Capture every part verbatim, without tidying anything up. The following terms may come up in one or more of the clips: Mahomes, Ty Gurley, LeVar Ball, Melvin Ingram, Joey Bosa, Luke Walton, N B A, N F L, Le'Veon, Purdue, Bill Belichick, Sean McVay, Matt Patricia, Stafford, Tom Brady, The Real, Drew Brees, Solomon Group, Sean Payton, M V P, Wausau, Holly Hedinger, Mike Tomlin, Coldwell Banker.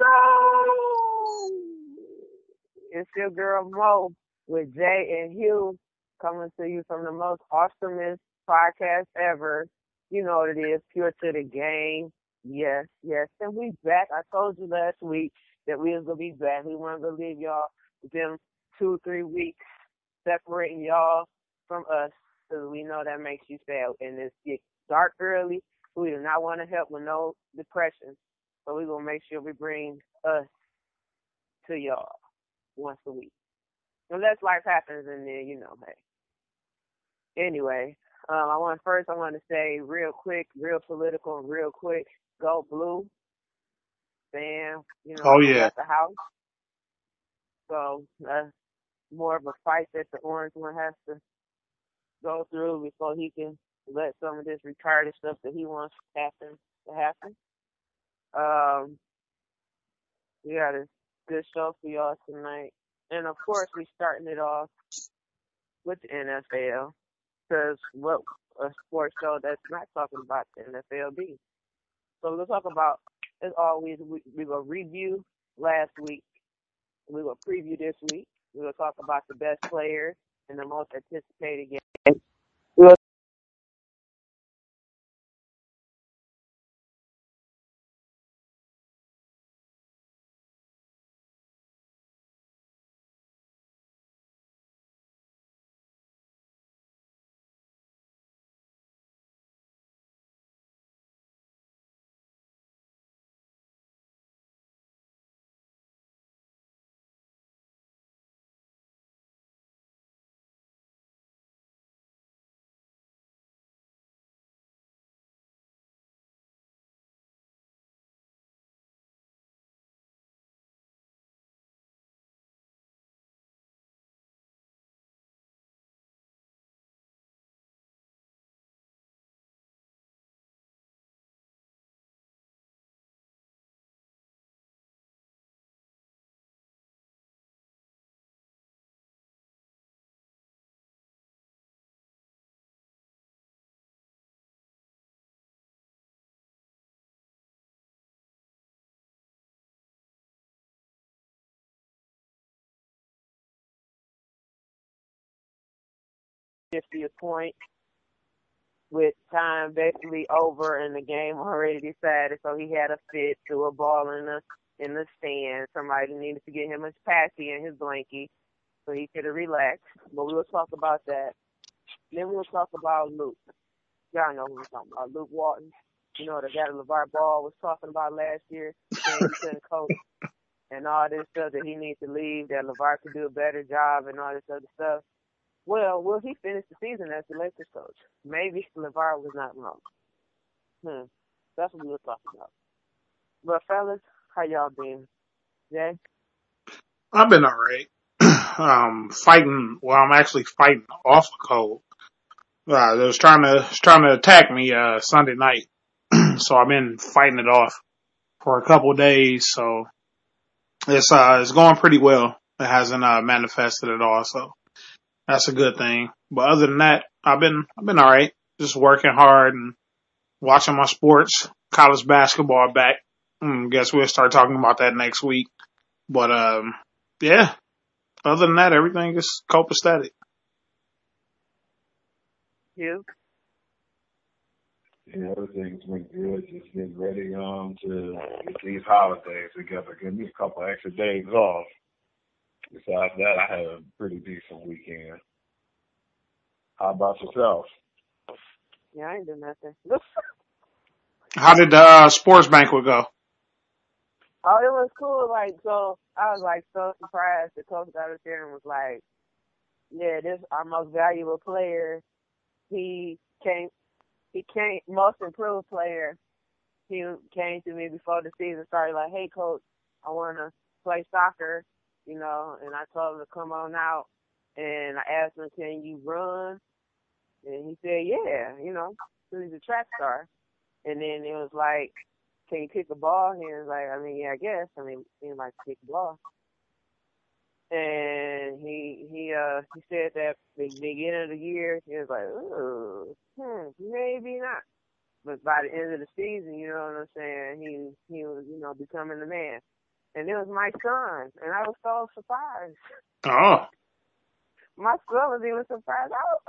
So it's your girl Mo with Jay and Hugh coming to you from the most awesomest podcast ever. You know what it is, Pure to the Game. Yes, yes. And we back. I told you last week that we was going to be back. We weren't going to leave y'all with them two, three weeks separating y'all from us, because we know that makes you sad. And it's get dark early. We do not want to help with no depression. So we're going to make sure we bring us to y'all once a week. Unless life happens and then, you know, hey. Anyway, um, I want first I want to say real quick, real political, real quick, go blue. Bam, you know, oh, yeah. At the house. So that's uh, more of a fight that the orange one has to go through before he can let some of this retarded stuff that he wants to happen to happen. Um, we got a good show for y'all tonight. And of course, we starting it off with the N F L, because what a sports show that's not talking about the N F L be. So we'll talk about, as always, we, we will review last week. We will preview this week. We will talk about the best players and the most anticipated games. We will fiftieth point with time basically over and the game already decided, so he had a fit, threw a ball in the in the stand. Somebody needed to get him his passy and his blankie so he could have relaxed. But we'll talk about that. Then we'll talk about Luke. Y'all know who we're talking about. Luke Walton. You know, the guy that LeVar Ball was talking about last year, saying he couldn't coach and all this stuff, that he needs to leave, that LeVar could do a better job and all this other stuff. Well, will he finish the season as the Lakers coach? Maybe LeVar was not wrong. Hmm. That's what we were talking about. But, fellas, how y'all been? Jay? I've been all right. um, fighting. Well, I'm actually fighting off a cold. Uh, they was trying to was trying to attack me uh, Sunday night. So I've been fighting it off for a couple of days. So it's uh it's going pretty well. It hasn't uh, manifested at all. So. That's a good thing. But other than that, I've been, I've been all right. Just working hard and watching my sports, college basketball back. I guess we'll start talking about that next week. But, um, yeah, other than that, everything is copacetic. You? Yeah, everything's been good. Just getting ready, um, to get these holidays together. Give me a couple extra days off. Besides that, I had a pretty decent weekend. How about yourself? Yeah, I ain't doing nothing. How did the uh, sports banquet go? Oh, it was cool. Like, so I was like so surprised. The coach got up there and was like, "Yeah, this is our most valuable player. He came. He came most improved player. He came to me before the season started. Like, hey, coach, I want to play soccer." You know, and I told him to come on out, and I asked him, can you run? And he said, yeah, you know, because he's a track star. And then it was like, can you kick the ball? And he was like, I mean, yeah, I guess. I mean, he didn't like to kick the ball. And he he uh, he said that the beginning of the year, he was like, ooh, hmm, maybe not. But by the end of the season, you know what I'm saying, he, he was, you know, becoming the man. and it was my son, and I was so surprised. Oh. My son was even surprised. I was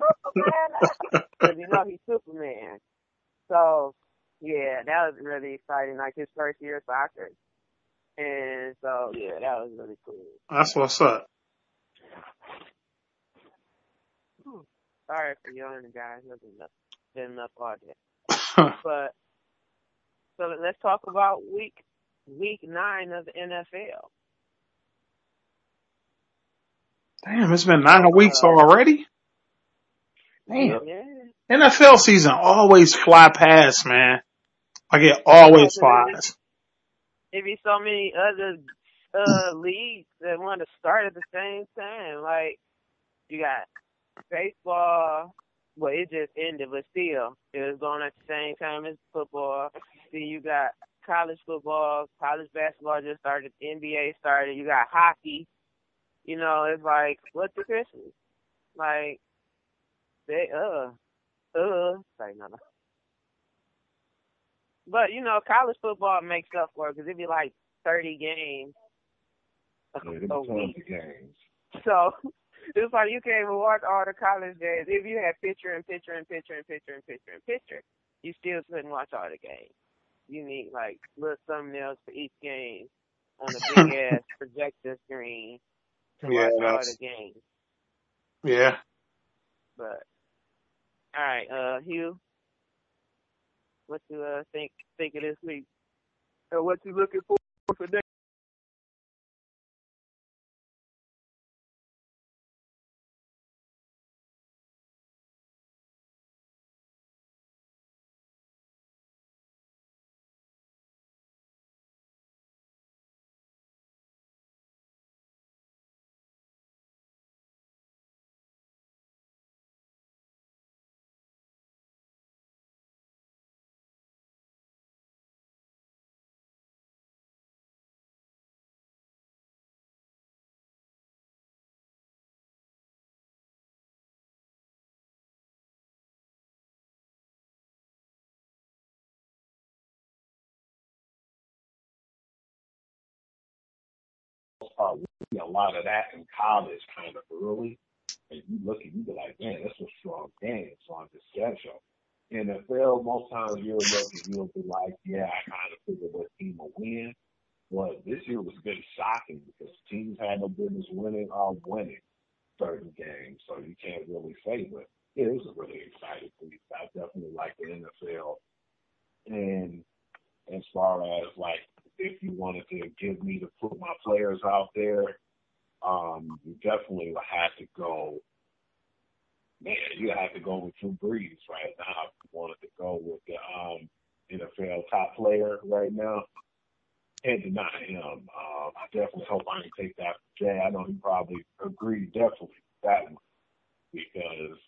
like, oh, Superman! Because you know he's Superman. So, yeah, that was really exciting, like his first year of soccer. And so, yeah, that was really cool. That's what's up. Whew. Sorry for yelling, guys. I've been up all day. But, so let's talk about week week nine of the N F L. Damn, it's been nine uh, weeks already? Damn. Yeah. N F L season always fly past, man. Like, it always flies. It'd be so many other uh, leagues that want to start at the same time. Like, you got baseball. Well, it just ended, but still, it was going at the same time as football. Then you got college football. College basketball just started. N B A started. You got hockey. You know, it's like, what's the Christmas? Like, they, uh, uh, like, no, no. But, you know, college football makes up for it because it'd be like thirty games yeah, a week. Games. So, it's like you can't even watch all the college games. If you had picture and picture and picture and picture and picture and picture, you still couldn't watch all the games. You need, like, little thumbnails for each game on a big-ass projector screen to yeah, watch all the games. Yeah. But, all right, uh, Hugh. What you uh, think think of this week? Or what you looking for for next? Uh, we see a lot of that in college kind of early. And you look at you be like, man, that's a strong game. So I'm just schedule. In the N F L, most times you'll look and you'll be like, yeah, I kind of figured what team will win. But this year was good shocking because teams had no business winning or winning certain games. So you can't really say, but yeah, it was a really exciting week. I definitely like the N F L. And as far as like, if you wanted to give me to put my players out there, um, you definitely would have to go, man, you have to go with Drew Brees right now. I wanted to go with the um, N F L top player right now and deny him. Uh, I definitely hope I didn't take that from Jay. I know he probably agreed definitely with that one because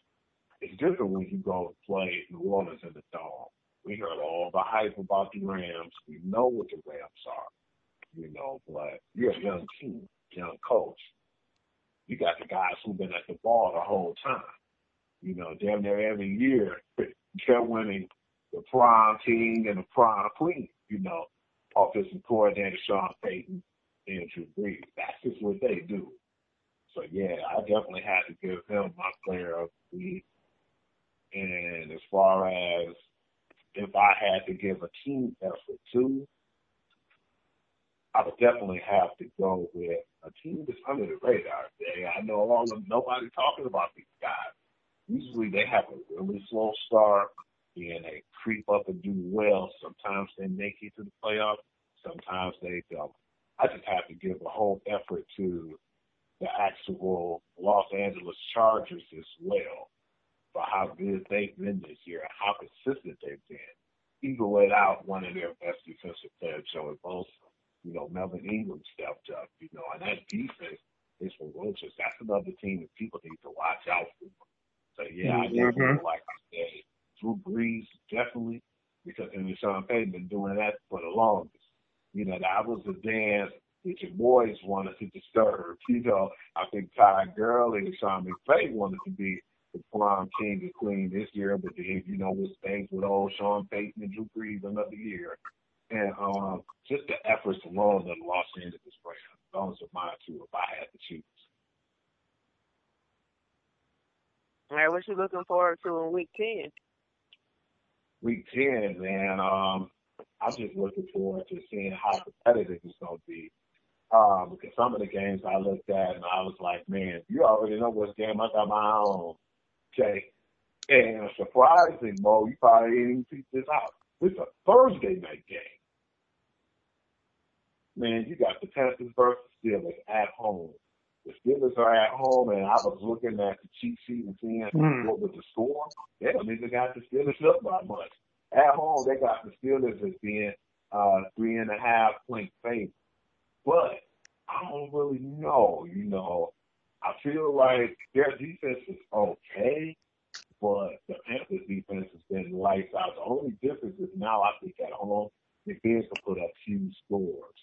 it's different when you go and play New Orleans in the dome. We heard all the hype about the Rams. We know what the Rams are, you know, but you're a young team, young coach. You got the guys who've been at the ball the whole time. You know, damn near every year, they're winning the prime team and the prime queen, you know, offensive coordinator Sean Payton and Drew Brees. That's just what they do. So, yeah, I definitely had to give him my player of the week. And as far as if I had to give a team effort to, I would definitely have to go with a team that's under the radar. Today. I know all of them, nobody talking about these guys. Usually they have a really slow start, and they creep up and do well. Sometimes they make it to the playoffs. Sometimes they don't. I just have to give a whole effort to the actual Los Angeles Chargers as well. For how good they've been this year and how consistent they've been, even without one of their best defensive players, Joey Bosa. You know, Melvin Ingram stepped up, you know, and that defense is ferocious. That's another team that people need to watch out for. So, yeah, mm-hmm. I definitely like I said, Drew Brees, definitely, because and Sean Payton been doing that for the longest. You know, that was a dance that your boys wanted to disturb. You know, I think Ty Gurley and Sean McVay wanted to be the prime king and queen this year, but then, you know, with things with old Sean Payton and Drew Brees another year. And um, just the efforts alone of Los Angeles right now, those are mine too, if I had to choose. All right, what you looking forward to in Week ten? Week ten, man, um, I'm just looking forward to seeing how competitive it's going to be. Um, because some of the games I looked at and I was like, man, you already know what game I got my own. Okay. And surprisingly, Mo, you probably didn't even peep this out. It's a Thursday night game. Man, you got the Panthers versus Steelers at home. The Steelers are at home, and I was looking at the cheat sheet and seeing mm. what was the score. They don't even got the Steelers up by much. At home, they got the Steelers as being uh, three and a half point favorites. But I don't really know, you know. I feel like their defense is okay, but the Panthers' defense has been lights out. The only difference is now I think at home, the fans can put up huge scores.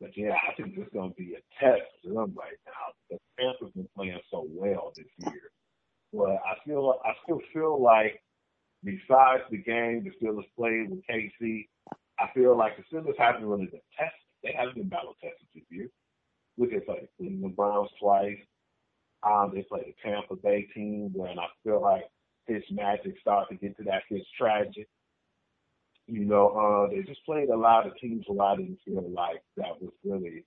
But, yeah, I think it's going to be a test for them right now. The Panthers have been playing so well this year. But I feel, I still feel like besides the game the Steelers played with K C, I feel like the Steelers haven't really been tested. They haven't been battle-tested this year. Look at like Cleveland Browns twice. Um, they played the Tampa Bay team, and I feel like his magic started to get to that, his tragic. You know, uh, they just played a lot of teams who I didn't feel like that was really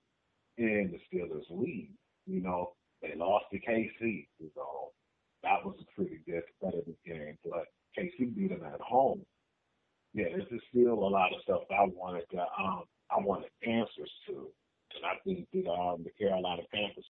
in the Steelers' league. You know, they lost to K C. You know, that was a pretty good competitive game, but K C beat them at home. Yeah, there's just still a lot of stuff I wanted to, um, I wanted answers to, and I think that um, the Carolina Panthers.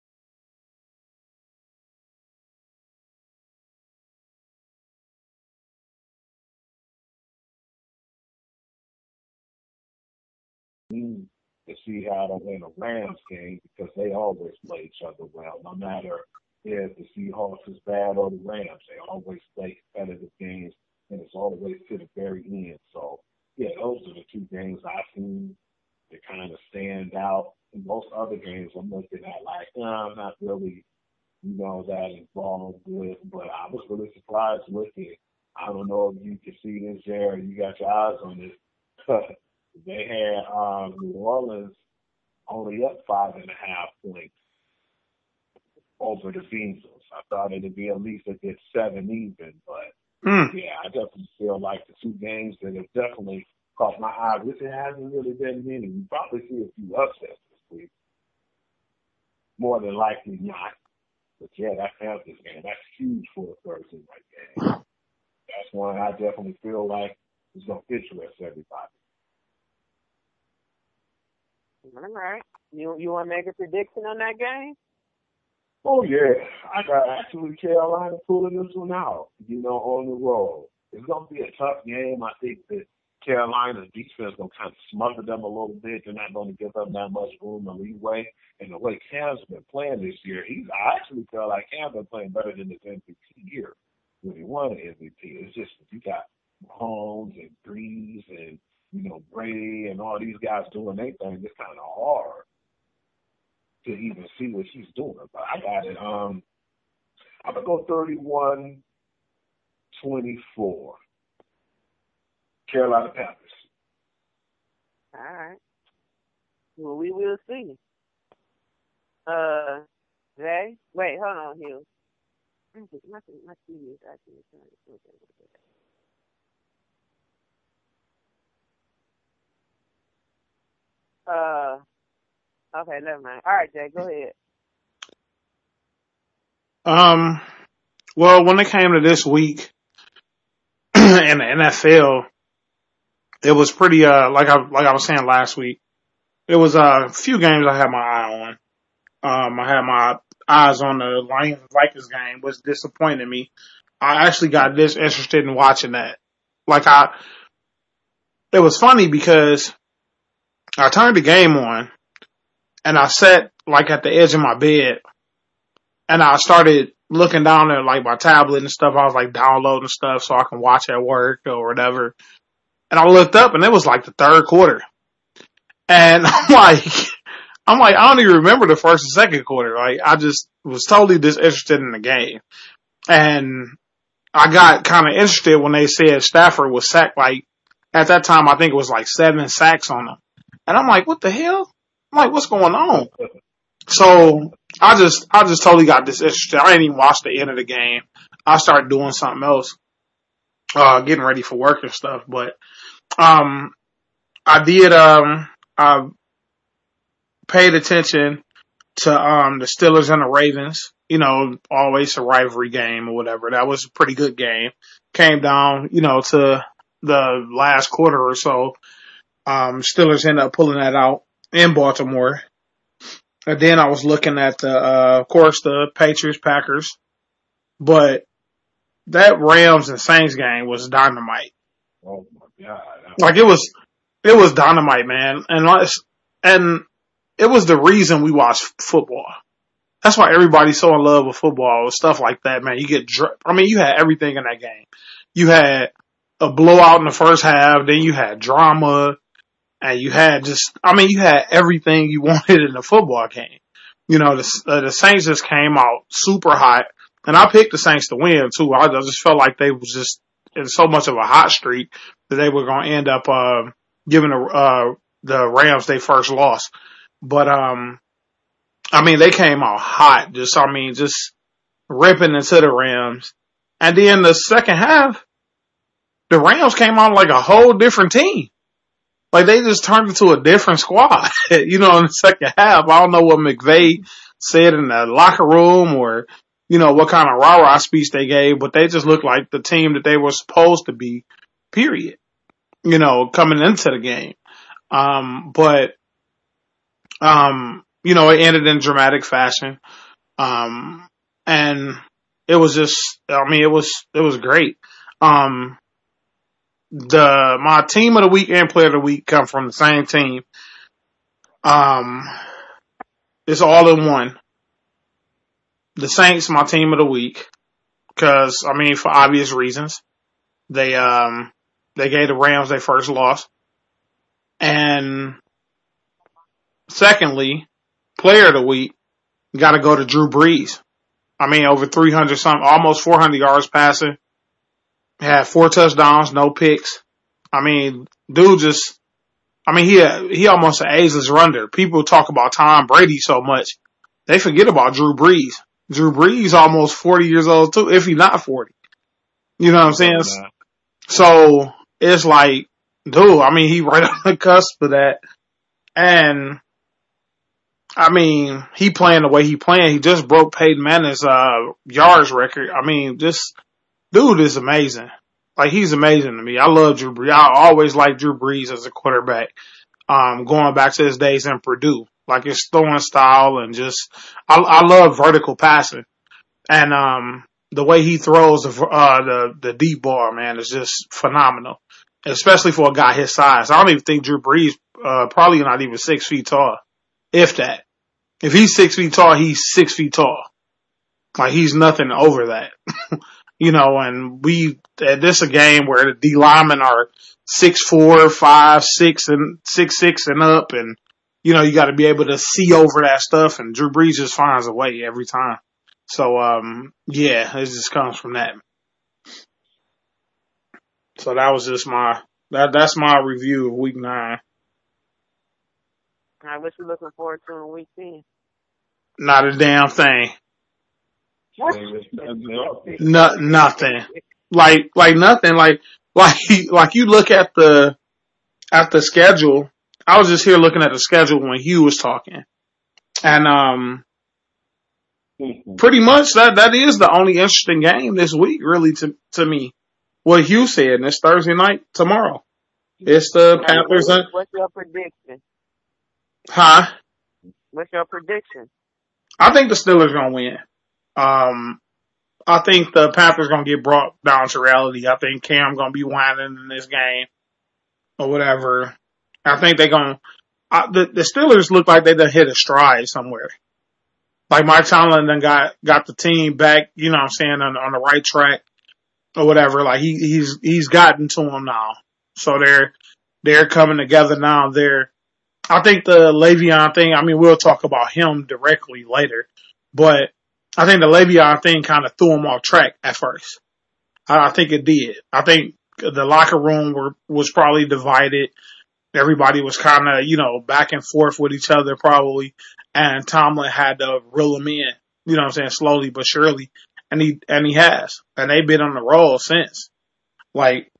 To see how to win a Rams game because they always play each other well. No matter if the Seahawks is bad or the Rams, they always play competitive games, and it's always to the very end. So, yeah, those are the two games I've seen that kind of stand out. In most other games, I'm looking at like, oh, I'm not really, you know, that involved with, but I was really surprised with it. I don't know if you can see this, Jared. You got your eyes on this. They had um, New Orleans only up five and a half points over the Bengals. I thought it would be at least a good seven even, but, mm. yeah, I definitely feel like the two games that have definitely caught my eye, which it hasn't really been many. You probably see a few upsets this week. More than likely not. But, yeah, that Panthers game, that's huge for a Thursday night game. That's one I definitely feel like is going to interest everybody. All right. You you want to make a prediction on that game? Oh, yeah. I got actually Carolina pulling this one out, you know, on the road. It's going to be a tough game. I think that Carolina's defense is going to kind of smother them a little bit. They're not going to give them that much room and leeway. And the way Cam's been playing this year, he's, I actually feel like Cam's been playing better than his M V P year when he won the M V P. It's just you got Mahomes and Brees and you know, Brady and all these guys doing their thing, it's kind of hard to even see what she's doing. But I got it. Um, I'm going to go thirty-one twenty-four. Carolina Panthers. All right. Well, we will see. Uh, Jay? Wait, hold on, Hugh. I think my T V is actually trying to do that. Uh, okay, never mind. All right, Jay, go ahead. Um, well, when it came to this week in the N F L, it was pretty. Uh, like I like I was saying last week, it was uh, a few games I had my eye on. Um, I had my eyes on the Lions and Vikings game, which disappointed me. I actually got this interested in watching that. Like I, it was funny because I turned the game on, and I sat, like, at the edge of my bed, and I started looking down at, like, my tablet and stuff. I was, like, downloading stuff so I can watch at work or whatever. And I looked up, and it was, like, the third quarter. And I'm like, I'm like, I don't even remember the first and second quarter. Like, I just was totally disinterested in the game. And I got kind of interested when they said Stafford was sacked, like, at that time, I think it was like seven sacks on him. And I'm like, what the hell? I'm like, what's going on? So I just, I just totally got disinterested. I didn't even watch the end of the game. I started doing something else, uh, getting ready for work and stuff. But, um, I did, um, I paid attention to, um, the Steelers and the Ravens, you know, always a rivalry game or whatever. That was a pretty good game. Came down, you know, to the last quarter or so. Um, Steelers ended up pulling that out in Baltimore. And then I was looking at the, uh, of course, the Patriots, Packers, but that Rams and Saints game was dynamite. Oh my God! Like it was, it was dynamite, man, and and it was the reason we watched football. That's why everybody's so in love with football and stuff like that, man. You get, dr- I mean, you had everything in that game. You had a blowout in the first half, then you had drama. And you had just, I mean, you had everything you wanted in a football game. You know, the, uh, the Saints just came out super hot. And I picked the Saints to win, too. I just felt like they was just in so much of a hot streak that they were going to end up uh, giving the, uh, the Rams their first loss. But, um, I mean, they came out hot. Just, I mean, just ripping into the Rams. And then the second half, the Rams came out like a whole different team. Like, they just turned into a different squad, you know, in the second half. I don't know what McVay said in the locker room or, you know, what kind of rah-rah speech they gave, but they just looked like the team that they were supposed to be, period, you know, coming into the game. Um, but, um, you know, it ended in dramatic fashion. Um, and it was just, I mean, it was, it was great. Um, The, my team of the week and player of the week come from the same team. Um, it's all in one. The Saints, my team of the week. Cause, I mean, for obvious reasons, they, um, they gave the Rams their first loss. And secondly, player of the week, gotta go to Drew Brees. I mean, over three hundred some, almost four hundred yards passing. Had four touchdowns, no picks. I mean, dude just, I mean, he, he almost an ageless runner. People talk about Tom Brady so much. They forget about Drew Brees. Drew Brees almost forty years old too, if he's not forty. You know what I'm saying? Yeah. So it's like, dude, I mean, he right on the cusp of that. And I mean, he playing the way he playing. He just broke Peyton Manning's, uh, yards record. I mean, just, dude is amazing. Like, he's amazing to me. I love Drew Brees. I always liked Drew Brees as a quarterback, um, going back to his days in Purdue. Like, his throwing style and just, I, I love vertical passing. And, um, the way he throws the, uh, the, the deep ball, man, is just phenomenal. Especially for a guy his size. I don't even think Drew Brees, uh, probably not even six feet tall. If that. If he's six feet tall, he's six feet tall. Like, he's nothing over that. You know, and we, this is a game where the D linemen are six, four, five, six, and six, six, and up. And, you know, you got to be able to see over that stuff. And Drew Brees just finds a way every time. So, um, yeah, it just comes from that. So that was just my, that, that's my review of week nine. I wish we were looking forward to week ten. Not a damn thing. No, nothing. Like, like nothing. Like, like, like you look at the, at the schedule. I was just here looking at the schedule when Hugh was talking. And, um, pretty much that, that is the only interesting game this week, really, to, to me. What Hugh said, and it's Thursday night tomorrow. It's the Panthers. What's your prediction? Huh? What's your prediction? I think the Steelers gonna win. Um, I think the Panthers gonna get brought down to reality. I think Cam gonna be whining in this game or whatever. I think they gonna, I, the, the Steelers look like they done hit a stride somewhere. Like Mike Tomlin done got, got the team back, you know what I'm saying, on, on the right track or whatever. Like he, he's, he's gotten to them now. So they're, they're coming together now. They're, I think the Le'Veon thing, I mean, we'll talk about him directly later, but I think the Le'Veon thing kind of threw him off track at first. I think it did. I think the locker room were, was probably divided. Everybody was kind of, you know, back and forth with each other probably. And Tomlin had to reel him in, you know what I'm saying, slowly but surely. And he, and he has. And they've been on the roll since. Like,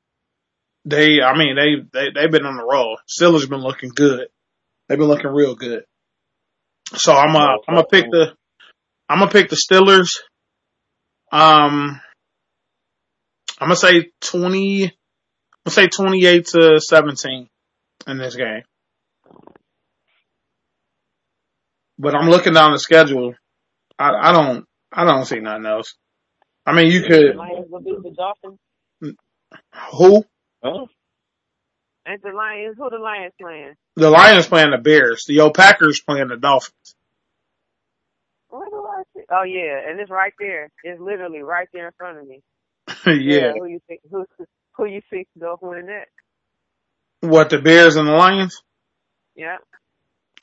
they, I mean, they, they, they've been on the roll. Steelers been looking good. They've been looking real good. So I'm a, I'm gonna pick the, I'm gonna pick the Steelers. Um, I'm gonna say twenty, I'm gonna say twenty-eight to seventeen in this game. But I'm looking down the schedule. I, I don't, I don't see nothing else. I mean, you could. Might as well be the Dolphins. Who? Huh? And the Lions. Who the Lions playing? The Lions playing the Bears. The old Packers playing the Dolphins. Where do I see? Oh yeah, and it's right there. It's literally right there in front of me. yeah. yeah. Who you think? Who, who you think go win that? What, the Bears and the Lions? Yeah.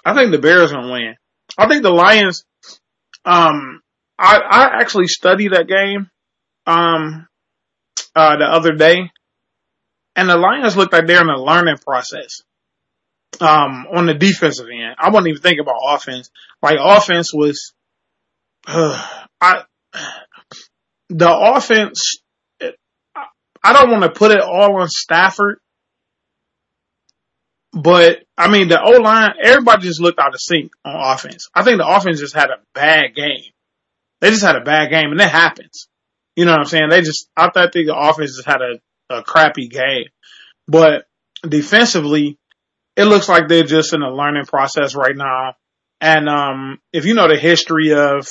I think the Bears gonna win. I think the Lions. Um, I I actually studied that game, um, uh, the other day, and the Lions looked like they're in a learning process. Um, on the defensive end, I wasn't even thinking about offense. Like offense was, uh, I the offense. I, I don't want to put it all on Stafford, but I mean the O line. Everybody just looked out of sync on offense. I think the offense just had a bad game. They just had a bad game, and that happens. You know what I'm saying? They just. I thought the offense just had a, a crappy game, but defensively. It looks like they're just in a learning process right now. And, um, if you know the history of,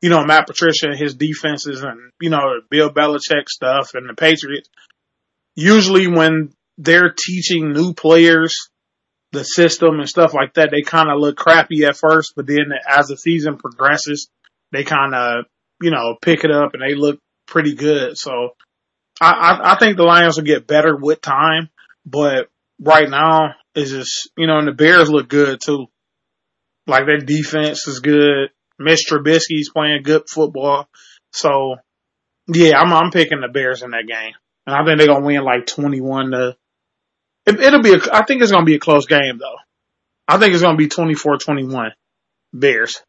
you know, Matt Patricia and his defenses and, you know, Bill Belichick stuff and the Patriots, usually when they're teaching new players the system and stuff like that, they kind of look crappy at first, but then as the season progresses, they kind of, you know, pick it up and they look pretty good. So I, I, I think the Lions will get better with time, but right now, it's just, you know, and the Bears look good too. Like their defense is good. Mitch Trubisky's playing good football. So, yeah, I'm I'm picking the Bears in that game, and I think they're gonna win like twenty-one to. It, it'll be. A, I think it's gonna be a close game though. I think it's gonna be twenty-four twenty-one Bears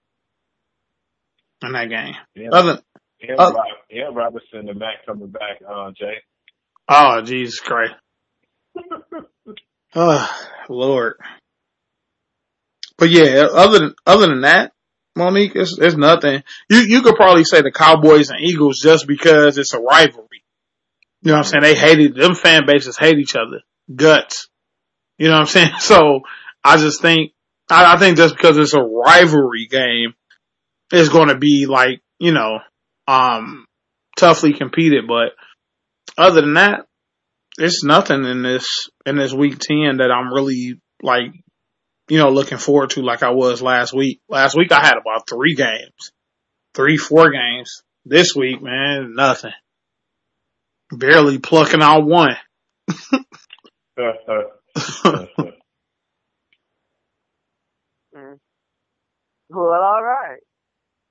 in that game. Yeah, Other, yeah, uh, yeah Robertson the back coming back, uh, Jay. Oh Jesus Christ. Oh, Lord. But yeah, other than, other than that, Monique, it's, it's nothing. You, you could probably say the Cowboys and Eagles just because it's a rivalry. You know what I'm saying? They hated, them fan bases hate each other. Guts. You know what I'm saying? So I just think, I, I think just because it's a rivalry game, it's going to be like, you know, um, toughly competed. But other than that, it's nothing in this, in this week ten that I'm really like, you know, looking forward to like I was last week. Last week I had about three games, three, four games. This week, man, nothing. Barely plucking out one. Well, all right.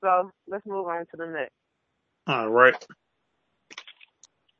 So let's move on to the next. All right.